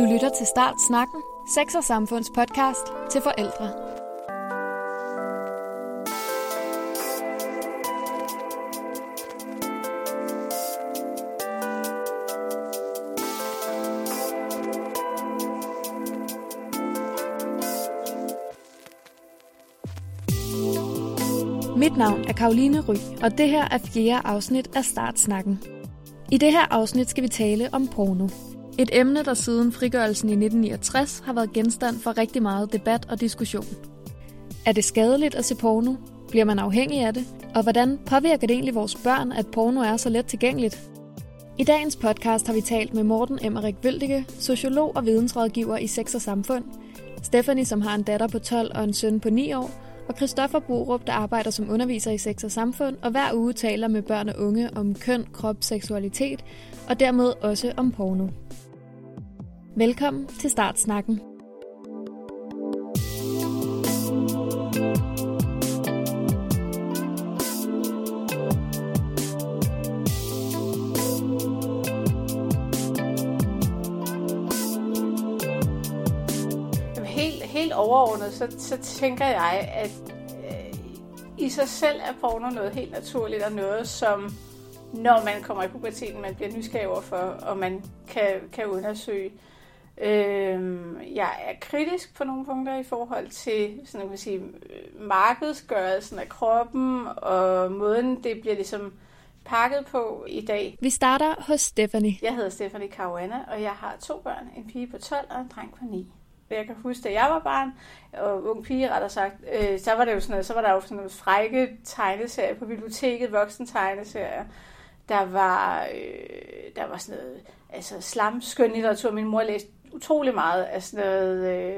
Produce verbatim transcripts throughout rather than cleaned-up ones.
Du lytter til Start Snakken, Sex og Samfunds podcast til forældre. Mit navn er Karoline Ry, og det her er fjerde afsnit af Start Snakken. I det her afsnit skal vi tale om porno. Et emne, der siden frigørelsen i nitten niogtres har været genstand for rigtig meget debat og diskussion. Er det skadeligt at se porno? Bliver man afhængig af det? Og hvordan påvirker det egentlig vores børn, at porno er så let tilgængeligt? I dagens podcast har vi talt med Morten Emmerik Wøldike, sociolog og vidensrådgiver i Sex og Samfund, Stephanie, som har en datter på tolv og en søn på ni år, og Christoffer Borup, der arbejder som underviser i Sex og Samfund, og hver uge taler med børn og unge om køn, krop, seksualitet, og dermed også om porno. Velkommen til Start Snakken. Helt, helt overordnet, så, så tænker jeg, at øh, i sig selv er porno noget helt naturligt og noget, som når man kommer i puberteten, man bliver nysgerrig overfor, og man kan, kan undersøge. Jeg er kritisk på nogle punkter i forhold til sådan, kan sige, markedsgørelsen af kroppen og måden, det bliver ligesom pakket på i dag. Vi starter hos Stephanie. Jeg hedder Stephanie Caruana, og jeg har to børn, en pige på tolv og en dreng på ni. Jeg kan huske, da jeg var barn og ung pige, rettere sagt, øh, så var det jo sådan noget, så var der jo sådan nogle frække tegneserier på biblioteket, voksen tegneserier. Der var, øh, der var sådan noget, altså slam, skøn litteratur. Min mor læste utrolig meget af sådan noget, øh,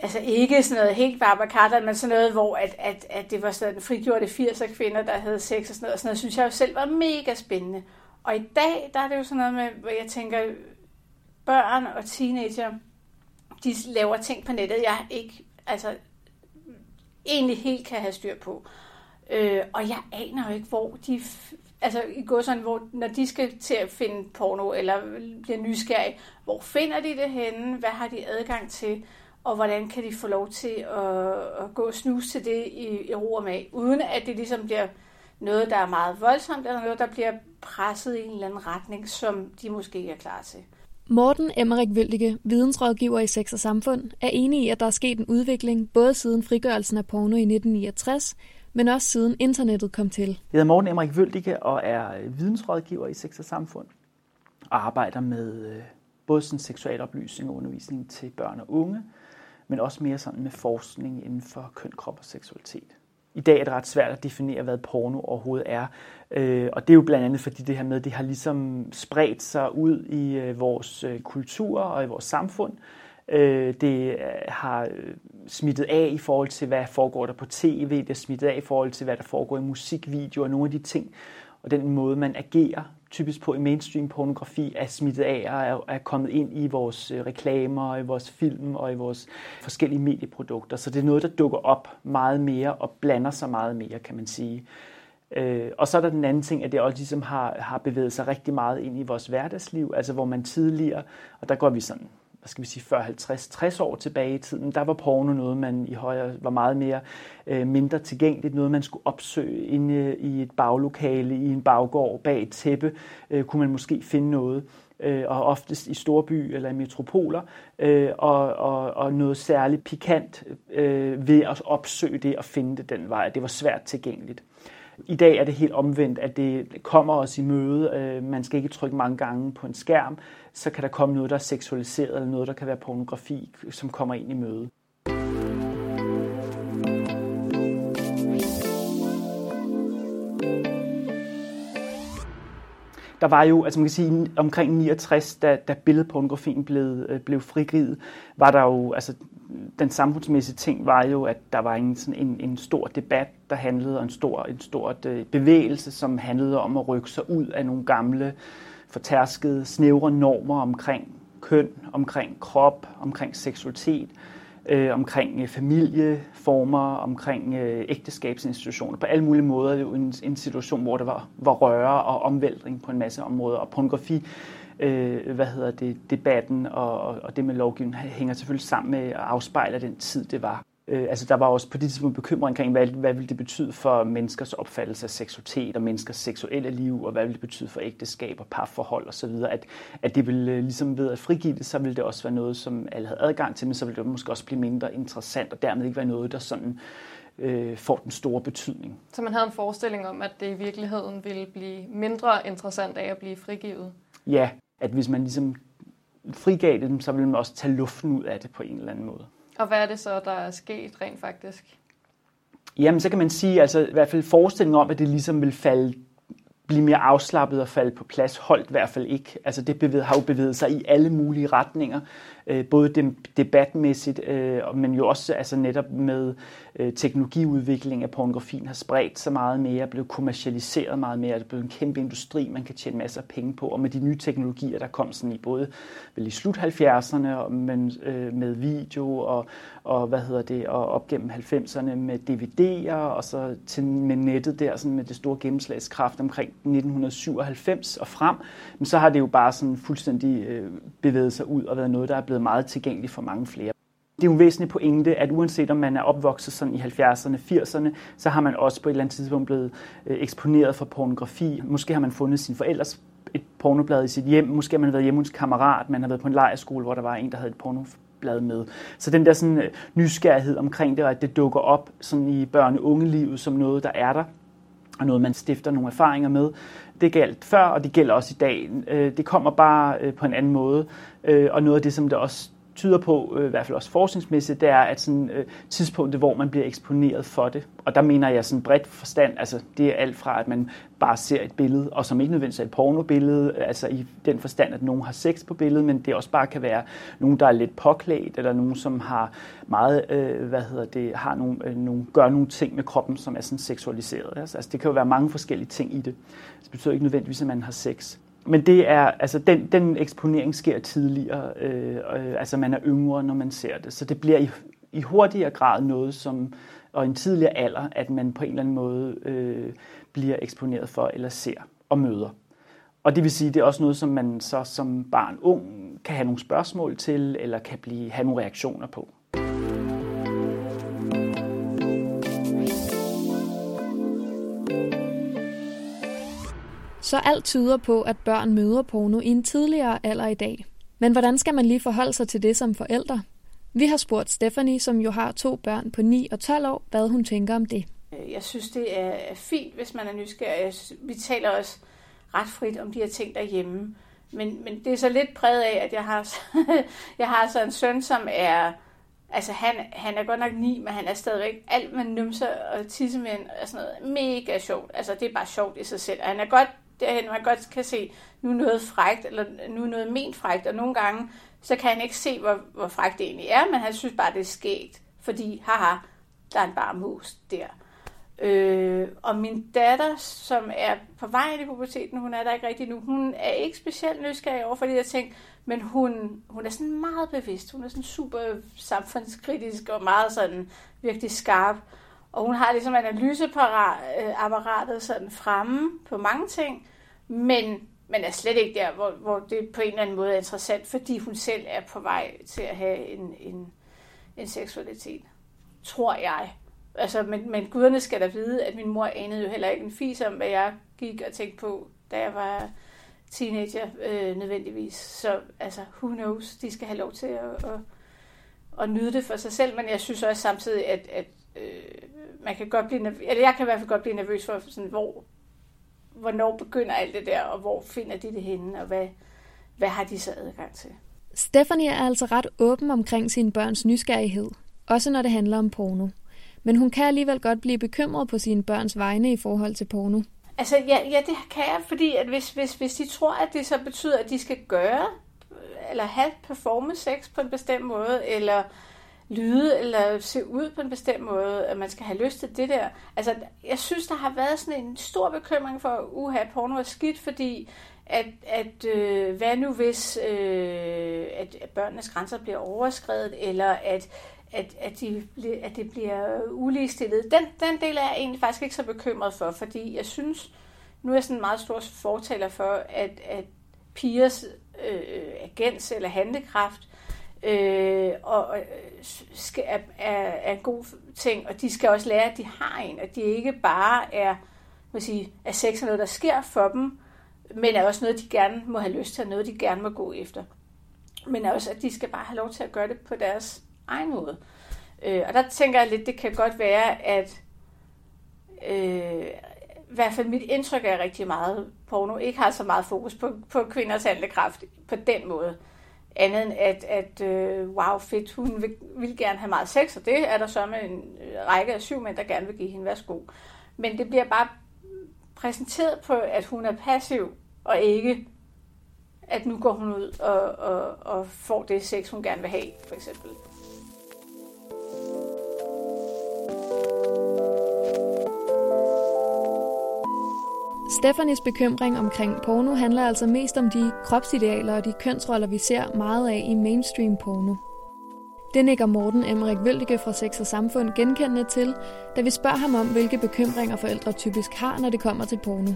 altså ikke sådan noget helt Barbara Carter, men sådan noget, hvor at, at, at det var sådan en frigjorte firser kvinder, der havde sex og sådan noget, og sådan noget, synes jeg jo selv var mega spændende. Og i dag, der er det jo sådan noget med, hvor jeg tænker, børn og teenager, de laver ting på nettet, jeg ikke, altså egentlig helt kan have styr på. Øh, og jeg aner jo ikke, hvor de... Altså i godsøjne, hvor når de skal til at finde porno eller bliver nysgerrige, hvor finder de det henne, hvad har de adgang til, og hvordan kan de få lov til at, at gå og snuse til det i, i ro og mag, uden at det ligesom bliver noget, der er meget voldsomt, eller noget, der bliver presset i en eller anden retning, som de måske ikke er klar til. Morten Emmerik Wøldike, vidensrådgiver i Sex og Samfund, er enig i, at der er sket en udvikling både siden frigørelsen af porno i nitten niogtres, men også siden internettet kom til. Jeg hedder Morten Emmerik Wøldike og er vidensrådgiver i Sex og Samfund og arbejder med både sådan seksuel oplysning og undervisning til børn og unge, men også mere sådan med forskning inden for køn, krop og seksualitet. I dag er det ret svært at definere, hvad porno overhovedet er, og det er jo blandt andet fordi det her med, det har ligesom spredt sig ud i vores kultur og i vores samfund. Det har smittet af i forhold til, hvad foregår der på tv, det er smittet af i forhold til, hvad der foregår i musikvideoer og nogle af de ting. Og den måde, man agerer typisk på i mainstream pornografi, er smittet af og er kommet ind i vores reklamer, i vores film og i vores forskellige medieprodukter. Så det er noget, der dukker op meget mere og blander sig meget mere, kan man sige. Og så er der den anden ting, at det også ligesom har, har bevæget sig rigtig meget ind i vores hverdagsliv, altså hvor man tidligere, og der går vi sådan... skal vi sige, fyrre, halvtreds, tres år tilbage i tiden, der var porno noget, man i højere var meget mere øh, mindre tilgængeligt, noget man skulle opsøge inde i et baglokale, i en baggård, bag et tæppe, øh, kunne man måske finde noget, øh, og oftest i storby eller i metropoler, øh, og, og, og noget særligt pikant øh, ved at opsøge det og finde det den vej. Det var svært tilgængeligt. I dag er det helt omvendt, at det kommer os i møde. Man skal ikke trykke mange gange på en skærm, så kan der komme noget, der er seksualiseret, eller noget, der kan være pornografi, som kommer ind i møde. Der var jo, altså man kan sige, omkring niogtres, da, da billedpornografien blev, blev frigivet, var der jo, altså den samfundsmæssige ting var jo, at der var en, sådan en, en stor debat, der handlede, og en stor, en stor bevægelse, som handlede om at rykke sig ud af nogle gamle, fortærskede, snævre normer omkring køn, omkring krop, omkring seksualitet, øh, omkring familieformer, omkring øh, ægteskabsinstitutioner. På alle mulige måder er det jo en, en situation, hvor der var, var røre og omvæltning på en masse områder, og pornografi øh, hvad hedder det, debatten og, og det med lovgivningen hænger selvfølgelig sammen med og afspejler den tid, det var. Øh, altså der var også på det tidspunkt bekymring omkring, hvad, hvad ville det betyde for menneskers opfattelse af seksualitet og menneskers seksuelle liv, og hvad ville det betyde for ægteskab og parforhold osv., at, at det ville ligesom ved at frigive det, så ville det også være noget, som alle havde adgang til, men så ville det måske også blive mindre interessant, og dermed ikke være noget, der sådan øh, får den store betydning. Så man havde en forestilling om, at det i virkeligheden ville blive mindre interessant af at blive frigivet? Ja, at hvis man ligesom frigav det, så ville man også tage luften ud af det på en eller anden måde. Og hvad er det så, der er sket rent faktisk? Jamen, så kan man sige, altså i hvert fald forestillingen om, at det ligesom vil falde, blive mere afslappet og falde på plads, holdt i hvert fald ikke. Altså det bevæget, har jo bevæget sig i alle mulige retninger, øh, både dem, debatmæssigt, øh, men jo også altså netop med øh, teknologiudvikling, at pornografien har spredt sig meget mere, blevet kommercialiseret meget mere, det er blevet en kæmpe industri, man kan tjene masser af penge på, og med de nye teknologier, der kom sådan i både vel i slut halvfjerdserne, men øh, med video og, og hvad hedder det, og op gennem halvfemserne med D V D'er, og så til, med nettet der, sådan med det store gennemslagskraft omkring nitten syvoghalvfems og frem, men så har det jo bare sådan fuldstændig bevæget sig ud og været noget, der er blevet meget tilgængeligt for mange flere. Det er jo en væsentlig pointe, at uanset om man er opvokset sådan i halvfjerdserne, firserne, så har man også på et eller andet tidspunkt blevet eksponeret for pornografi. Måske har man fundet sine forældres et pornoblad i sit hjem, måske har man været hjemme hos kammerat, man har været på en lejrskole, hvor der var en, der havde et pornoblad med. Så den der sådan nysgerrighed omkring det, og at det dukker op sådan i børne- og ungelivet som noget, der er der, og noget, man stifter nogle erfaringer med. Det galt før, og det gælder også i dag. Det kommer bare på en anden måde, og noget af det, som det også tyder på, i hvert fald også forskningsmæssigt, det er, at sådan, tidspunktet, hvor man bliver eksponeret for det, og der mener jeg sådan bredt forstand, altså det er alt fra, at man bare ser et billede, og som ikke nødvendigvis er et pornobillede, altså i den forstand, at nogen har sex på billedet, men det også bare kan være nogen, der er lidt påklædt, eller nogen, som har meget, øh, hvad hedder det, har nogle, øh, nogle, gør nogle ting med kroppen, som er sådan seksualiseret. Altså det kan jo være mange forskellige ting i det. Det betyder ikke nødvendigvis, at man har sex. Men det er, altså den, den eksponering sker tidligere, øh, øh, altså man er yngre, når man ser det. Så det bliver i, i hurtigere grad noget, som, og en tidligere alder, at man på en eller anden måde øh, bliver eksponeret for, eller ser og møder. Og det vil sige, det er også noget, som man så som barn ung kan have nogle spørgsmål til, eller kan blive, have nogle reaktioner på. Så alt tyder på, at børn møder porno i en tidligere alder i dag. Men hvordan skal man lige forholde sig til det som forældre? Vi har spurgt Stephanie, som jo har to børn på ni og tolv år, hvad hun tænker om det. Jeg synes, det er fint, hvis man er nysgerrig. Vi taler også ret frit om de her ting derhjemme. Men, men det er så lidt præget af, at jeg har, jeg har så en søn, som er... Altså, han, han er godt nok ni, men han er stadigvæk alt med numser og tissemænd og sådan noget. Mega sjovt. Altså, det er bare sjovt i sig selv. Og han er godt derhen, man godt kan se, nu er noget frækt, eller nu er noget ment frækt. Og nogle gange, så kan han ikke se, hvor, hvor frækt det egentlig er, men han synes bare, det er skægt. Fordi, haha, der er en bare mus der. Øh, og min datter, som er på vej ind i puberteten, hun er der ikke rigtig nu, hun er ikke specielt nysgerrig over for de her ting, men hun, hun er sådan meget bevidst, hun er sådan super samfundskritisk og meget sådan virkelig skarp, og hun har ligesom analyseapparatet sådan fremme på mange ting, men, men er slet ikke der, hvor, hvor det på en eller anden måde er interessant, fordi hun selv er på vej til at have en, en, en seksualitet, tror jeg. Altså, men, men guderne skal da vide, at min mor anede jo heller ikke en fis om, hvad jeg gik og tænkte på, da jeg var teenager øh, nødvendigvis. Så altså, who knows, de skal have lov til at, at, at nyde det for sig selv. Men jeg synes også samtidig, at, at øh, man kan godt blive nervøs, eller jeg kan i hvert fald godt blive nervøs for, sådan, hvor, hvornår begynder alt det der, og hvor finder de det henne, og hvad, hvad har de så adgang til. Stephanie er altså ret åben omkring sine børns nysgerrighed, også når det handler om porno. Men hun kan alligevel godt blive bekymret på sine børns vegne i forhold til porno. Altså, ja, ja det kan jeg, fordi at hvis, hvis, hvis de tror, at det så betyder, at de skal gøre, eller have performance sex på en bestemt måde, eller lyde, eller se ud på en bestemt måde, at man skal have lyst til det der. Altså, jeg synes, der har været sådan en stor bekymring for, at uha, porno er skidt, fordi at, at øh, hvad nu hvis øh, at børnenes grænser bliver overskredet, eller at At, at, de, at det bliver uligestillet. Den, den del er jeg egentlig faktisk ikke så bekymret for, fordi jeg synes, nu er jeg sådan en meget stor fortaler for, at, at pigers øh, agens eller handlekraft, øh, og skal, er, er en god ting, og de skal også lære, at de har en, og de ikke bare er, må sige, at sex er noget, der sker for dem, men er også noget, de gerne må have lyst til, noget, de gerne må gå efter. Men også, at de skal bare have lov til at gøre det på deres egen måde. Øh, og der tænker jeg lidt, det kan godt være, at øh, i hvert fald mit indtryk er rigtig meget porno, ikke har så meget fokus på, på kvinders handlekraft på den måde. Andet end at, at øh, wow, fedt, hun vil, vil gerne have meget sex, og det er der så med en række af syv mænd, der gerne vil give hende, værsgo. Men det bliver bare præsenteret på, at hun er passiv, og ikke, at nu går hun ud og, og, og får det sex, hun gerne vil have, for eksempel. Stephanies bekymring omkring porno handler altså mest om de kropsidealer og de kønsroller, vi ser meget af i mainstream porno. Det nikker Morten Emmerik Wøldike fra Sex og Samfund genkendende til, da vi spørger ham om, hvilke bekymringer forældre typisk har, når det kommer til porno.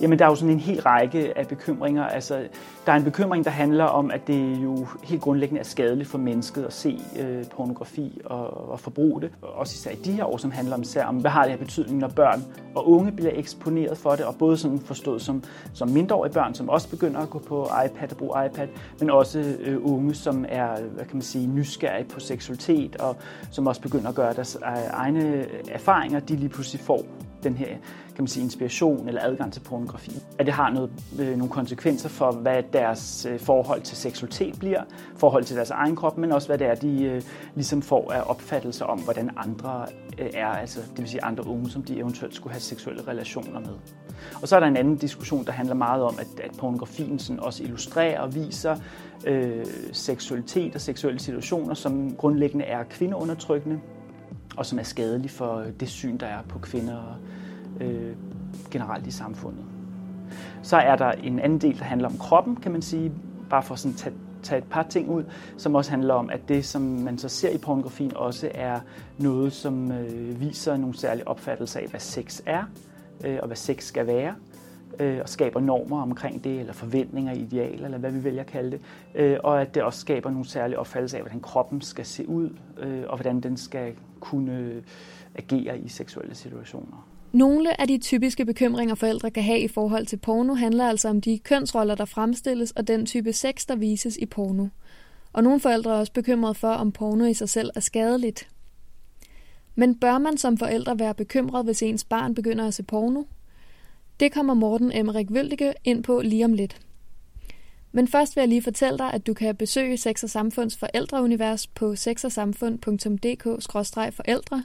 Jamen, der er jo sådan en hel række af bekymringer. Altså, der er en bekymring, der handler om, at det jo helt grundlæggende er skadeligt for mennesket at se øh, pornografi og, og forbruge det. Også især i de her år, som handler om, især om, hvad har det her betydning, når børn og unge bliver eksponeret for det, og både sådan forstået som, som mindreårige børn, som også begynder at gå på iPad og bruge iPad, men også øh, unge, som er, hvad kan man sige, nysgerrige på seksualitet, og som også begynder at gøre deres egne erfaringer, de lige pludselig får den her, kan man sige, inspiration eller adgang til pornografi. At det har noget, øh, nogle konsekvenser for, hvad deres øh, forhold til seksualitet bliver, forhold til deres egen krop, men også hvad det er, de øh, ligesom får af opfattelser om, hvordan andre øh, er, altså det vil sige andre unge, som de eventuelt skulle have seksuelle relationer med. Og så er der en anden diskussion, der handler meget om, at, at pornografien sådan også illustrerer og viser øh, seksualitet og seksuelle situationer, som grundlæggende er kvindeundertrykkende, og som er skadelig for det syn, der er på kvinder øh, generelt i samfundet. Så er der en anden del, der handler om kroppen, kan man sige, bare for at tage, tage et par ting ud, som også handler om, at det, som man så ser i pornografien, også er noget, som øh, viser nogle særlige opfattelser af, hvad sex er, øh, og hvad sex skal være, øh, og skaber normer omkring det, eller forventninger, idealer, eller hvad vi vælger at kalde det, øh, og at det også skaber nogle særlige opfattelser af, hvordan kroppen skal se ud, øh, og hvordan den skal kunne agere i seksuelle situationer. Nogle af de typiske bekymringer, forældre kan have i forhold til porno, handler altså om de kønsroller, der fremstilles, og den type sex, der vises i porno. Og nogle forældre er også bekymrede for, om porno i sig selv er skadeligt. Men bør man som forældre være bekymret, hvis ens barn begynder at se porno? Det kommer Morten Emmerik Wøldike ind på lige om lidt. Men først vil jeg lige fortælle dig, at du kan besøge Sex og Samfunds forældreunivers på sex og samfund punktum d k skråstreg forældre.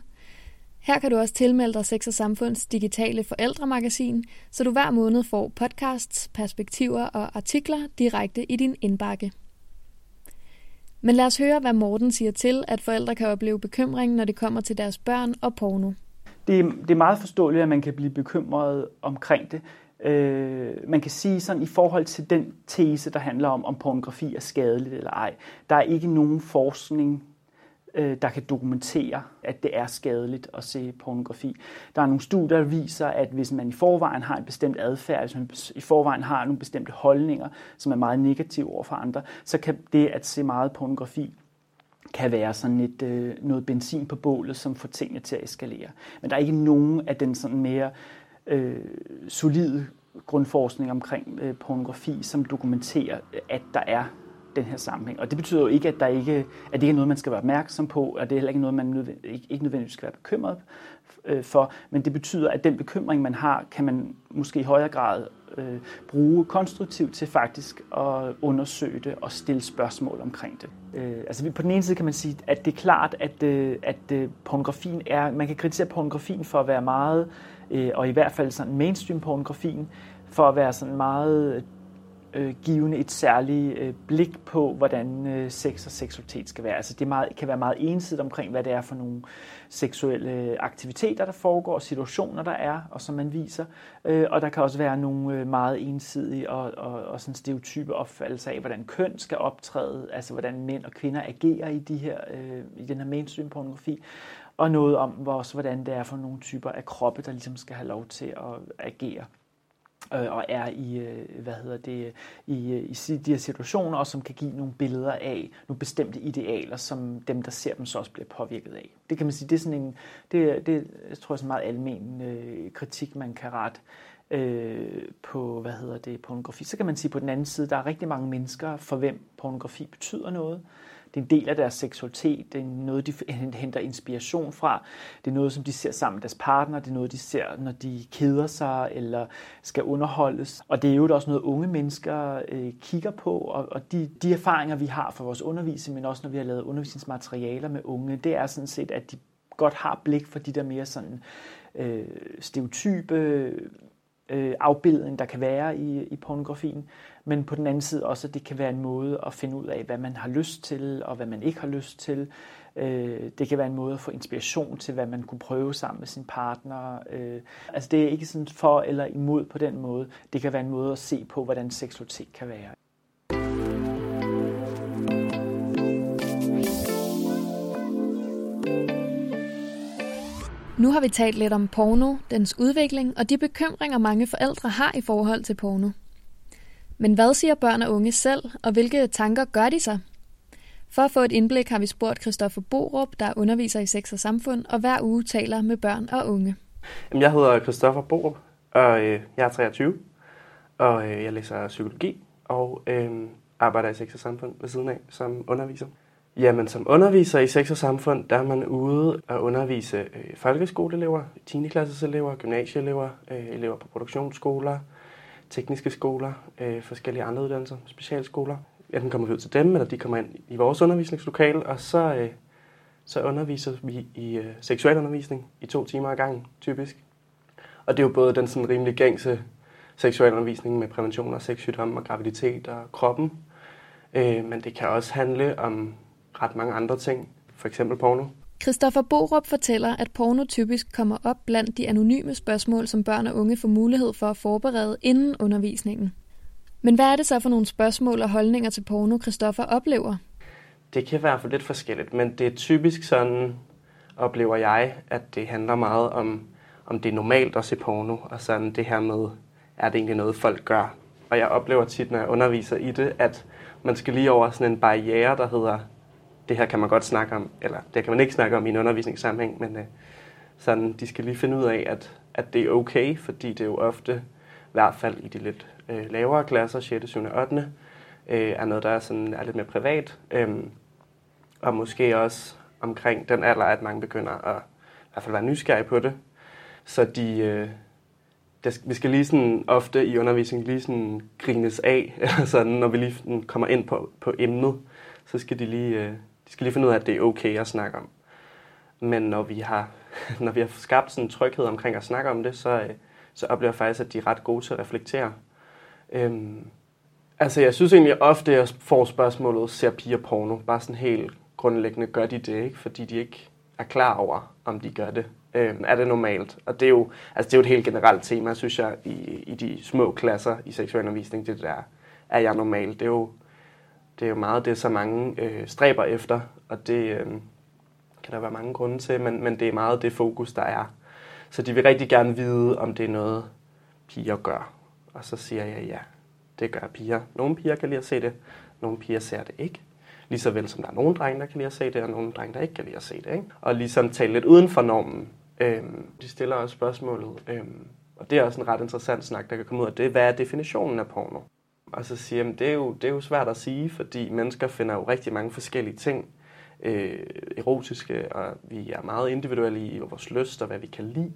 Her kan du også tilmelde dig Sex og Samfunds digitale forældremagasin, så du hver måned får podcasts, perspektiver og artikler direkte i din indbakke. Men lad os høre, hvad Morten siger til, at forældre kan opleve bekymring, når det kommer til deres børn og porno. Det er, det er meget forståeligt, at man kan blive bekymret omkring det. Man kan sige sådan i forhold til den tese, der handler om, om pornografi er skadeligt eller ej. Der er ikke nogen forskning, der kan dokumentere, at det er skadeligt at se pornografi. Der er nogle studier, der viser, at hvis man i forvejen har en bestemt adfærd, hvis man i forvejen har nogle bestemte holdninger, som er meget negative over for andre, så kan det at se meget pornografi kan være sådan et, øh, noget benzin på bålet, som får tingene til at eskalere. Men der er ikke nogen af den sådan mere Øh, solid grundforskning omkring øh, pornografi, som dokumenterer, at der er den her sammenhæng. Og det betyder jo ikke, at, der ikke, at det ikke er noget, man skal være opmærksom på, og det er heller ikke noget, man nødvendig, ikke, ikke nødvendigvis skal være bekymret øh, for, men det betyder, at den bekymring, man har, kan man måske i højere grad øh, bruge konstruktivt til faktisk at undersøge det og stille spørgsmål omkring det. Øh, altså på den ene side kan man sige, at det er klart, at, øh, at øh, pornografien er, man kan kritisere pornografien for at være meget og i hvert fald sådan mainstream-pornografien, for at være sådan meget øh, givende et særligt øh, blik på, hvordan øh, sex og seksualitet skal være. Altså det meget, kan være meget ensidigt omkring, hvad det er for nogle seksuelle aktiviteter, der foregår, situationer, der er, og som man viser. Øh, og der kan også være nogle meget ensidige og, og, og sådan stereotype opfattelser af, hvordan køn skal optræde, altså hvordan mænd og kvinder agerer i, de her, øh, i den her mainstream-pornografi. og noget om også, hvordan det er for nogle typer af kroppe, der ligesom skal have lov til at agere og er i, hvad hedder det, i, i de her situationer, og som kan give nogle billeder af nogle bestemte idealer, som dem, der ser dem, så også bliver påvirket af. Det kan man sige, det er sådan en, det, det jeg tror jeg er en meget almen øh, kritik, man kan rette øh, på, hvad hedder det, pornografi. Så kan man sige på den anden side, der er rigtig mange mennesker, for hvem pornografi betyder noget. Det er en del af deres seksualitet, det er noget, de henter inspiration fra, det er noget, som de ser sammen med deres partner, det er noget, de ser, når de keder sig eller skal underholdes. Og det er jo også noget, unge mennesker øh, kigger på, og, og de, de erfaringer, vi har fra vores undervisning, men også når vi har lavet undervisningsmaterialer med unge, det er sådan set, at de godt har blik for de der mere sådan øh, stereotype øh, afbildning, der kan være i, i pornografien. Men på den anden side også, at det kan være en måde at finde ud af, hvad man har lyst til, og hvad man ikke har lyst til. Det kan være en måde at få inspiration til, hvad man kunne prøve sammen med sin partner. Altså det er ikke sådan for eller imod på den måde. Det kan være en måde at se på, hvordan seksualitet kan være. Nu har vi talt lidt om porno, dens udvikling og de bekymringer, mange forældre har i forhold til porno. Men hvad siger børn og unge selv, og hvilke tanker gør de sig? For at få et indblik har vi spurgt Christoffer Borup, der underviser i Sex og Samfund, og hver uge taler med børn og unge. Jeg hedder Christoffer Borup, og jeg er treogtyve, og jeg læser psykologi, og arbejder i Sex og Samfund ved siden af som underviser. Jamen, som underviser i Sex og Samfund, der er man ude at undervise folkeskoleelever, tiende-klasseselever, gymnasieelever, elever på produktionsskoler, tekniske skoler, øh, forskellige andre uddannelser, specialskoler. Enten kommer vi ud til dem, eller de kommer ind i vores undervisningslokale, og så, øh, så underviser vi i øh, seksualundervisning i to timer ad gangen, typisk. Og det er jo både den sådan rimelig gængse seksualundervisning med prævention af sexsygdomme og graviditet og kroppen, øh, men det kan også handle om ret mange andre ting, for eksempel porno. Christoffer Borup fortæller, at porno typisk kommer op blandt de anonyme spørgsmål, som børn og unge får mulighed for at forberede inden undervisningen. Men hvad er det så for nogle spørgsmål og holdninger til porno, Christoffer oplever? Det kan være for lidt forskelligt, men det er typisk sådan, oplever jeg, at det handler meget om, om det er normalt at se porno, og sådan det her med, er det egentlig noget, folk gør? Og jeg oplever tit, når jeg underviser i det, at man skal lige over sådan en barriere, der hedder, det her kan man godt snakke om, eller det kan man ikke snakke om i en undervisningssammenhæng, men øh, sådan, de skal lige finde ud af, at, at det er okay, fordi det er jo ofte, i hvert fald i de lidt øh, lavere klasser, sjette, syvende, ottende, øh, er noget, der er, sådan, er lidt mere privat, øh, og måske også omkring den alder, at mange begynder at i hvert fald være nysgerrige på det. Så de, øh, der, vi skal lige sådan, ofte i undervisningen lige sådan, grines af, eller sådan, når vi lige sådan, kommer ind på, på emnet, så skal de lige... Øh, De skal lige finde ud af, at det er okay at snakke om. Men når vi har, når vi har skabt sådan en tryghed omkring at snakke om det, så, så oplever jeg faktisk, at de er ret gode til at reflektere. Øhm, altså jeg synes egentlig ofte, at jeg får spørgsmålet, ser piger porno? Bare sådan helt grundlæggende, gør de det ikke? Fordi de ikke er klar over, om de gør det. Øhm, er det normalt? Og det er, jo, altså det er jo et helt generelt tema, synes jeg, i, i de små klasser i seksualundervisning. Det der, er jeg normal? Det er jo... Det er jo meget det, så mange øh, stræber efter, og det øh, kan der være mange grunde til, men, men det er meget det fokus, der er. Så de vil rigtig gerne vide, om det er noget, piger gør. Og så siger jeg, ja, det gør piger. Nogle piger kan lide at se det, nogle piger ser det ikke. Ligeså vel som der er nogle drenge, der kan lide at se det, og nogle drenge, der ikke kan lide at se det. Ikke? Og ligesom tale lidt uden for normen. Øh, de stiller også spørgsmålet, øh, og det er også en ret interessant snak, der kan komme ud af det. Hvad er definitionen af porno? Og så siger jeg, det er jo, det er jo svært at sige, fordi mennesker finder jo rigtig mange forskellige ting øh, erotiske, og vi er meget individuelle i vores lyst og hvad vi kan lide.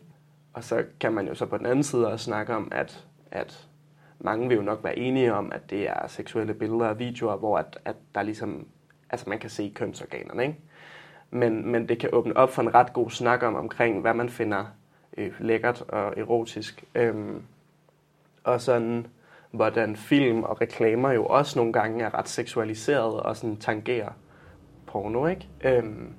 Og så kan man jo så på den anden side også snakke om, at, at mange vil jo nok være enige om, at det er seksuelle billeder og videoer, hvor at, at der ligesom, altså man kan se kønsorganerne, ikke? Men, men det kan åbne op for en ret god snak om, omkring hvad man finder øh, lækkert og erotisk. Øhm, og sådan... hvordan film og reklamer jo også nogle gange er ret seksualiseret og sådan tangerer porno, ikke? Øhm,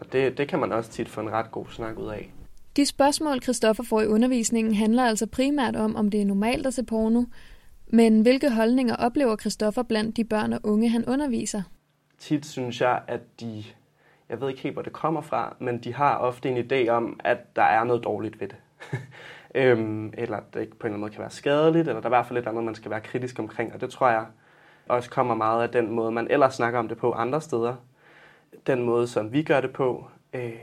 og det, det kan man også tit få en ret god snak ud af. De spørgsmål, Christoffer får i undervisningen, handler altså primært om, om det er normalt at se porno, men hvilke holdninger oplever Christoffer blandt de børn og unge, han underviser? Tit synes jeg, at de Jeg ved ikke helt, hvor det kommer fra, men de har ofte en idé om, at der er noget dårligt ved det. øhm, eller at det ikke på en eller anden måde kan være skadeligt, eller der er i hvert fald lidt andet, man skal være kritisk omkring. Og det tror jeg også kommer meget af den måde, man ellers snakker om det på andre steder. Den måde, som vi gør det på, øh,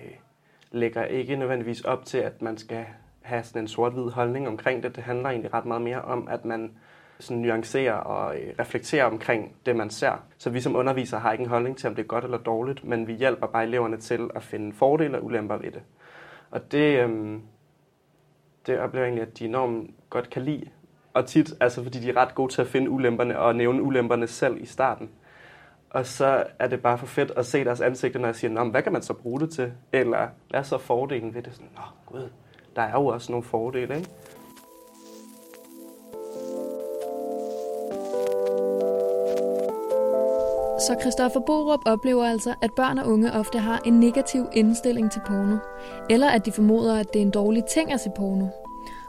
lægger ikke nødvendigvis op til, at man skal have sådan en sort-hvid holdning omkring det. Det handler egentlig ret meget mere om, at man sådan nuancerer og reflekterer omkring det, man ser. Så vi som undervisere har ikke en holdning til, om det er godt eller dårligt, men vi hjælper bare eleverne til at finde fordele og ulemper ved det. Og det, øhm, det oplever egentlig, at de enormt godt kan lide. Og tit, altså fordi de er ret gode til at finde ulemperne og nævne ulemperne selv i starten. Og så er det bare for fedt at se deres ansigter, når jeg siger, nå, hvad kan man så bruge det til? Eller hvad er så fordelen ved det? Sådan, nå, gud, der er jo også nogle fordele, ikke? Så Christoffer Borup oplever altså, at børn og unge ofte har en negativ indstilling til porno, eller at de formoder, at det er en dårlig ting at se porno.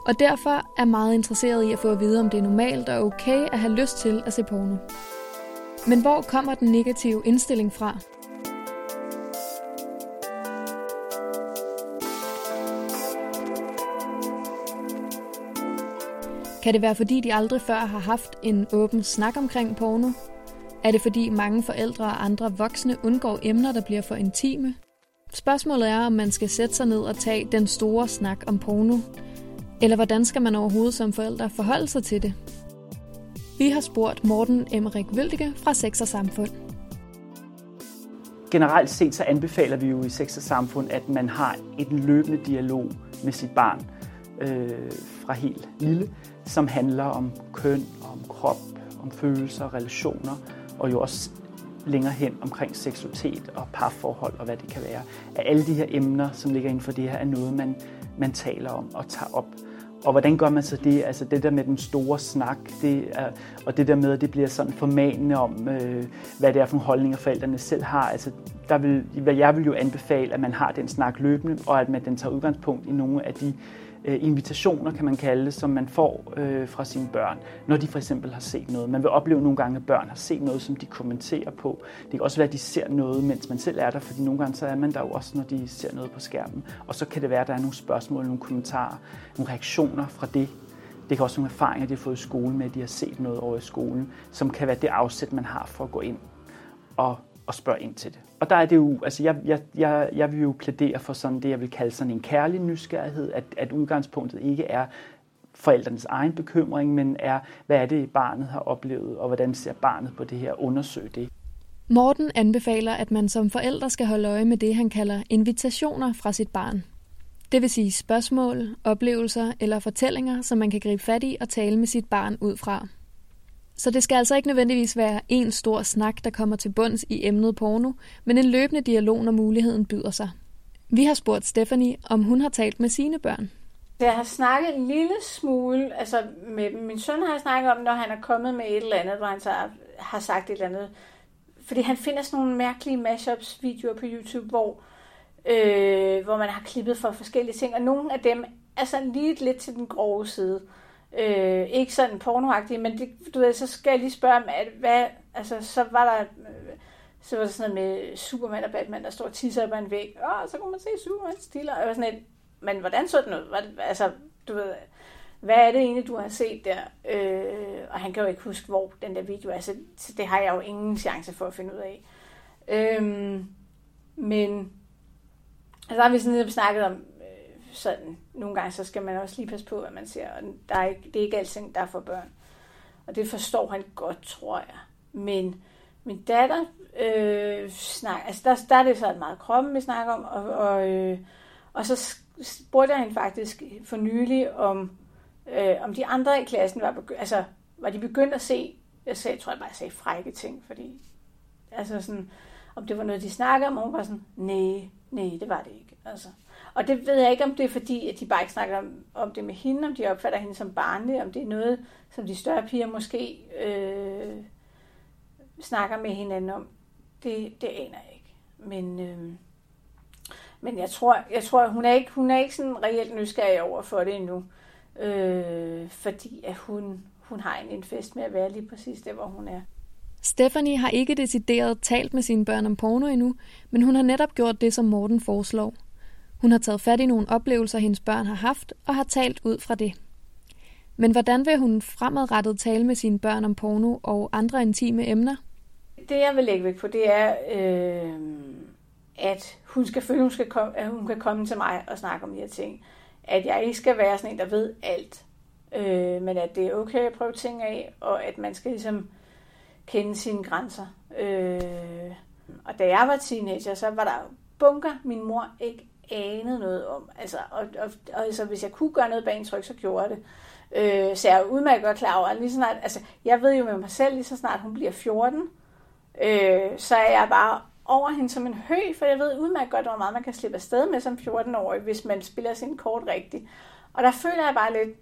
Og derfor er meget interesseret i at få at vide, om det er normalt og okay at have lyst til at se porno. Men hvor kommer den negative indstilling fra? Kan det være, fordi de aldrig før har haft en åben snak omkring porno? Er det fordi mange forældre og andre voksne undgår emner, der bliver for intime? Spørgsmålet er, om man skal sætte sig ned og tage den store snak om porno. Eller hvordan skal man overhovedet som forældre forholde sig til det? Vi har spurgt Morten Emmerik Wøldike fra Sex og Samfund. Generelt set så anbefaler vi jo i Sex og Samfund, at man har et løbende dialog med sit barn øh, fra helt lille, som handler om køn, om krop, om følelser, relationer og jo også længere hen omkring seksualitet og parforhold og hvad det kan være. At alle de her emner, som ligger inden for det her, er noget, man, man taler om og tager op. Og hvordan gør man så det? Altså det der med den store snak, det er, og det der med, at det bliver sådan formanende om, øh, hvad det er for nogle holdninger forældrene selv har. Altså der vil, jeg vil jo anbefale, at man har den snak løbende, og at man den tager udgangspunkt i nogle af de invitationer, kan man kalde det, som man får øh, fra sine børn, når de for eksempel har set noget. Man vil opleve nogle gange, at børn har set noget, som de kommenterer på. Det kan også være, at de ser noget, mens man selv er der, fordi nogle gange så er man der jo også, når de ser noget på skærmen. Og så kan det være, at der er nogle spørgsmål, nogle kommentarer, nogle reaktioner fra det. Det kan også være nogle erfaringer, de har fået i skolen med, at de har set noget over i skolen, som kan være det afsæt, man har for at gå ind og og spørge ind til det. Og der er det jo, altså jeg, jeg, jeg, jeg vil jo plædere for sådan det, jeg vil kalde sådan en kærlig nysgerrighed, at, at udgangspunktet ikke er forældrenes egen bekymring, men er, hvad er det, barnet har oplevet, og hvordan ser barnet på det her, undersøg det. Morten anbefaler, at man som forældre skal holde øje med det, han kalder invitationer fra sit barn. Det vil sige spørgsmål, oplevelser eller fortællinger, som man kan gribe fat i og tale med sit barn ud fra. Så det skal altså ikke nødvendigvis være en stor snak, der kommer til bunds i emnet porno, men en løbende dialog, når muligheden byder sig. Vi har spurgt Stephanie, om hun har talt med sine børn. Jeg har snakket en lille smule, altså med min søn har jeg snakket om, når han er kommet med et eller andet, hvor han så har sagt et eller andet. Fordi han finder sådan nogle mærkelige mashups-videoer på YouTube, hvor, øh, hvor man har klippet for forskellige ting, og nogle af dem er sådan lige lidt til den grove side. Øh, ikke sådan pornoagtigt, men det, du ved, så skal jeg lige spørge om, at hvad, altså, så var der så var der sådan noget med Superman og Batman, der står og tisser på en væg, og så kunne man se Supermans stiller, og sådan et, men hvordan så den ud? Altså, du ved, hvad er det egentlig, du har set der? Øh, og han kan jo ikke huske, hvor den der video er, så det har jeg jo ingen chance for at finde ud af. Øh, men altså, der har vi sådan lidt snakket om, sådan, nogle gange så skal man også lige passe på, hvad man ser, og der er ikke, det er ikke alting, der er for børn. Og det forstår han godt, tror jeg. Men min datter øh, snakker, altså der, der er det sådan meget kroppen, vi snakker om, og, og, øh, og så spurgte jeg hende faktisk for nylig, om, øh, om de andre i klassen var, begy- altså, var de begyndt at se, jeg, sagde, jeg tror jeg bare, jeg sagde frække ting, fordi, altså sådan, om det var noget, de snakkede om, og hun var sådan, nej, nej, det var det ikke, altså. Og det ved jeg ikke, om det er fordi, at de bare ikke snakker om, om det med hende, om de opfatter hende som barnlig, om det er noget, som de større piger måske øh, snakker med hinanden om. Det, det aner jeg ikke. Men, øh, men jeg tror, jeg tror hun, er ikke, hun er ikke sådan reelt nysgerrig over for det endnu, øh, fordi at hun, hun har en fest med at være lige præcis der, hvor hun er. Stephanie har ikke decideret talt med sine børn om porno endnu, men hun har netop gjort det, som Morten foreslår. Hun har taget fat i nogle oplevelser, hendes børn har haft, og har talt ud fra det. Men hvordan vil hun fremadrettet tale med sine børn om porno og andre intime emner? Det, jeg vil lægge væk på, det er, øh, at hun skal føle, hun skal komme, at hun kan komme til mig og snakke om de her ting. At jeg ikke skal være sådan en, der ved alt. Øh, men at det er okay at prøve ting af, og at man skal ligesom kende sine grænser. Øh, og da jeg var teenager, så var der bunker, min mor ikke anede noget om. Altså, og, og, og så hvis jeg kunne gøre noget bag en tryk, så gjorde jeg det. Øh, så jeg er udmærket og klar over, lige så snart, altså, jeg ved jo med mig selv, lige så snart hun bliver fjorten, øh, så er jeg bare over hende som en høg, for jeg ved udmærket godt, hvor meget man kan slippe afsted med som fjorten-årig, hvis man spiller sin kort rigtigt. Og der føler jeg bare lidt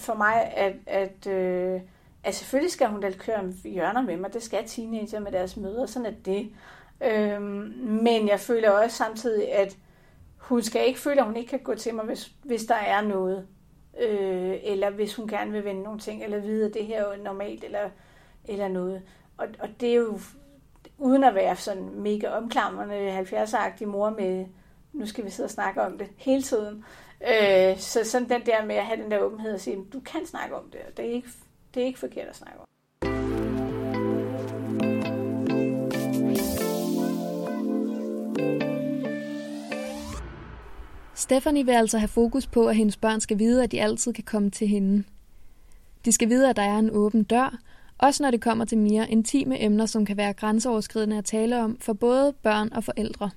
for mig, at, at, øh, at selvfølgelig skal hun da køre om hjørner med mig, det skal teenager med deres mødre, sådan er det. Øh, men jeg føler også samtidig, at hun skal ikke føle, at hun ikke kan gå til mig, hvis, hvis der er noget. Øh, eller hvis hun gerne vil vende nogle ting, eller vide, at det her er normalt, eller, eller noget. Og, og det er jo, uden at være sådan mega omklamrende, halvfjerds-agtig mor med, nu skal vi sidde og snakke om det hele tiden. Øh, så sådan den der med at have den der åbenhed og sige, du kan snakke om det, og det er ikke, det er ikke forkert at snakke om. Stephanie vil altså have fokus på, at hendes børn skal vide, at de altid kan komme til hende. De skal vide, at der er en åben dør, også når det kommer til mere intime emner, som kan være grænseoverskridende at tale om for både børn og forældre.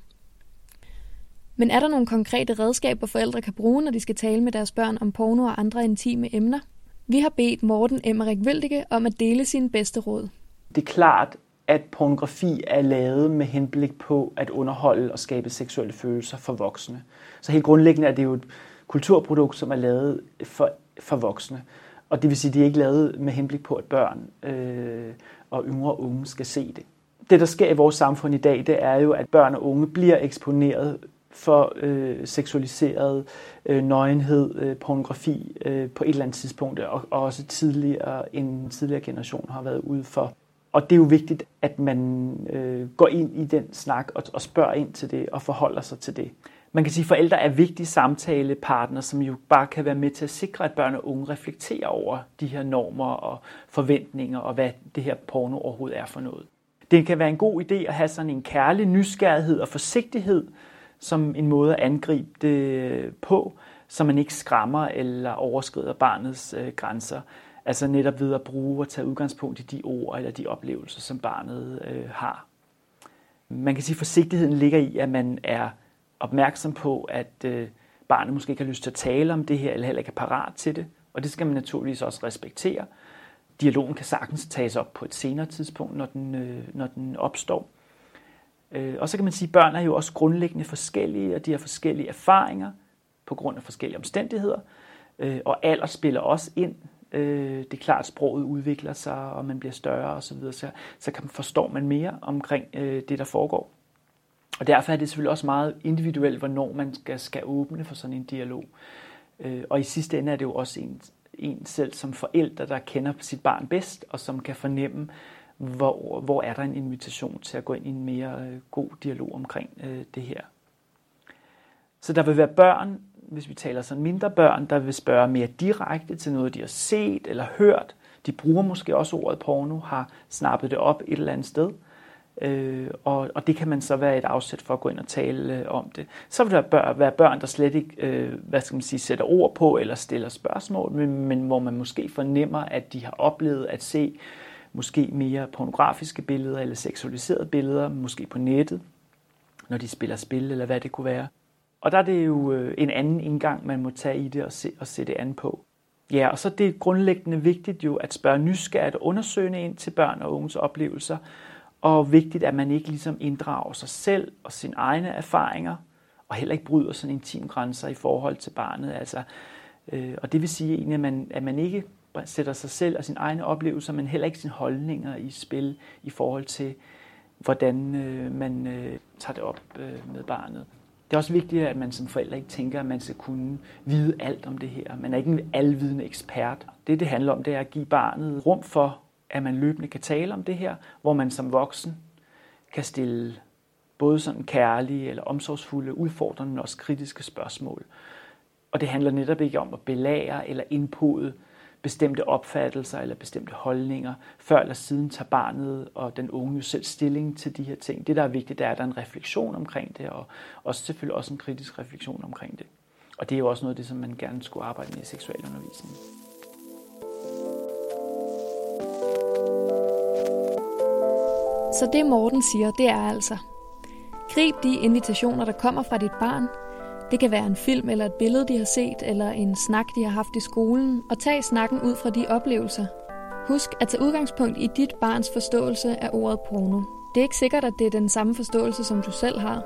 Men er der nogle konkrete redskaber, forældre kan bruge, når de skal tale med deres børn om porno og andre intime emner? Vi har bedt Morten Emmerik Wøldike om at dele sine bedste råd. Det er klart, at pornografi er lavet med henblik på at underholde og skabe seksuelle følelser for voksne. Så helt grundlæggende er det jo et kulturprodukt, som er lavet for, for voksne. Og det vil sige, at det er ikke lavet med henblik på, at børn øh, og yngre unge skal se det. Det, der sker i vores samfund i dag, det er jo, at børn og unge bliver eksponeret for øh, seksualiseret øh, nøgenhed, øh, pornografi øh, på et eller andet tidspunkt, og, og også tidligere end tidligere generation har været ude for. Og det er jo vigtigt, at man øh, går ind i den snak og, og spørger ind til det og forholder sig til det. Man kan sige, at forældre er vigtige samtalepartnere, som jo bare kan være med til at sikre, at børn og unge reflekterer over de her normer og forventninger og hvad det her porno overhovedet er for noget. Det kan være en god idé at have sådan en kærlig nysgerrighed og forsigtighed som en måde at angribe det på, så man ikke skræmmer eller overskrider barnets øh, grænser. Altså netop ved at bruge og tage udgangspunkt i de ord eller de oplevelser, som barnet øh, har. Man kan sige, at forsigtigheden ligger i, at man er opmærksom på, at øh, barnet måske ikke har lyst til at tale om det her, eller heller ikke er parat til det. Og det skal man naturligvis også respektere. Dialogen kan sagtens tages op på et senere tidspunkt, når den, øh, når den opstår. Øh, og så kan man sige, at børn er jo også grundlæggende forskellige, og de har forskellige erfaringer på grund af forskellige omstændigheder. Øh, og alder spiller også ind. Det er klart, at sproget udvikler sig, og man bliver større osv., så, så forstår man mere omkring øh, det, der foregår. Og derfor er det selvfølgelig også meget individuelt, hvornår man skal, skal åbne for sådan en dialog. Øh, og i sidste ende er det jo også en, en selv som forælder, der kender sit barn bedst, og som kan fornemme, hvor, hvor er der en invitation til at gå ind i en mere øh, god dialog omkring øh, det her. Så der vil være børn, hvis vi taler sådan mindre børn, der vil spørge mere direkte til noget, de har set eller hørt. De bruger måske også ordet porno, har snappet det op et eller andet sted. Øh, og, og det kan man så være et afsæt for at gå ind og tale øh, om det. Så vil der bør, være børn, der slet ikke øh, hvad skal man sige, sætter ord på eller stiller spørgsmål, men, men hvor man måske fornemmer, at de har oplevet at se måske mere pornografiske billeder eller seksualiserede billeder, måske på nettet, når de spiller spil eller hvad det kunne være. Og der er det jo en anden indgang, man må tage i det og se, og se det an på. Ja, og så er det grundlæggende vigtigt jo at spørge nysgerrigt og undersøgende ind til børn og unges oplevelser. Og vigtigt, at man ikke ligesom inddrager sig selv og sine egne erfaringer, og heller ikke bryder sådan intime grænser i forhold til barnet. Altså, øh, og det vil sige egentlig, at man, at man ikke sætter sig selv og sine egne oplevelser, men heller ikke sine holdninger i spil i forhold til, hvordan øh, man øh, tager det op øh, med barnet. Det er også vigtigt, at man som forælder ikke tænker, at man skal kunne vide alt om det her. Man er ikke en alvidende ekspert. Det, det handler om, det er at give barnet rum for at man løbende kan tale om det her, hvor man som voksen kan stille både sådan kærlige eller omsorgsfulde, udfordrende, men også kritiske spørgsmål. Og det handler netop ikke om at belære eller indpode bestemte opfattelser eller bestemte holdninger. Før eller siden tager barnet og den unge jo selv stilling til de her ting. Det, der er vigtigt, er, at der er en refleksion omkring det, og også selvfølgelig også en kritisk refleksion omkring det. Og det er jo også noget af det, som man gerne skulle arbejde med i seksualundervisningen. Så det Morten siger, det er altså: grib de invitationer, der kommer fra dit barn. Det kan være en film eller et billede, de har set, eller en snak, de har haft i skolen, og tag snakken ud fra de oplevelser. Husk at tage udgangspunkt i dit barns forståelse af ordet porno. Det er ikke sikkert, at det er den samme forståelse, som du selv har.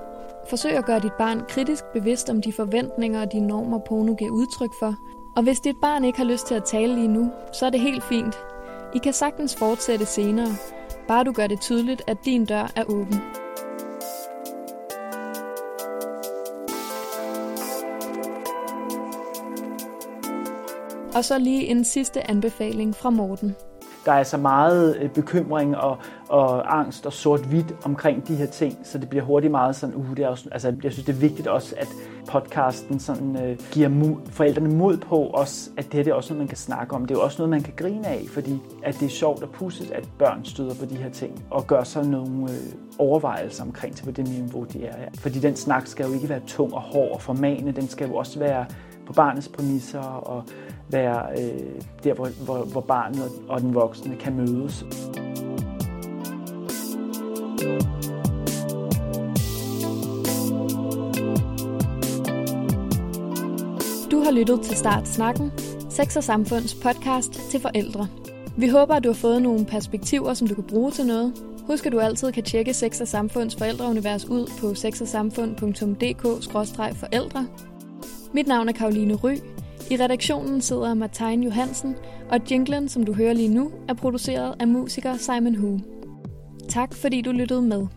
Forsøg at gøre dit barn kritisk bevidst om de forventninger og de normer, porno giver udtryk for. Og hvis dit barn ikke har lyst til at tale lige nu, så er det helt fint. I kan sagtens fortsætte senere, bare du gør det tydeligt, at din dør er åben. Og så lige en sidste anbefaling fra Morten. Der er altså meget bekymring og, og angst og sort-hvidt omkring de her ting, så det bliver hurtigt meget sådan, uh, det er også, altså jeg synes, det er vigtigt også, at podcasten sådan, øh, giver mu- forældrene mod på også, at det her det er også noget, man kan snakke om. Det er jo også noget, man kan grine af, fordi at det er sjovt og pudsigt, at børn støder på de her ting og gør så nogle øh, overvejelser omkring til, på det niveau, de er. Ja. Fordi den snak skal jo ikke være tung og hård og formane, den skal jo også være på barnets præmisser og være øh, der, hvor, hvor, hvor barnet og den voksne kan mødes. Du har lyttet til Start Snakken, Sex og Samfunds podcast til forældre. Vi håber, at du har fået nogle perspektiver, som du kan bruge til noget. Husk, at du altid kan tjekke Sex og Samfunds forældreunivers ud på sex og samfund punktum d k skråstreg forældre. Mit navn er Karoline Ry. I redaktionen sidder Martijn Johansen, og jinglen, som du hører lige nu, er produceret af musiker Simon Hu. Tak fordi du lyttede med.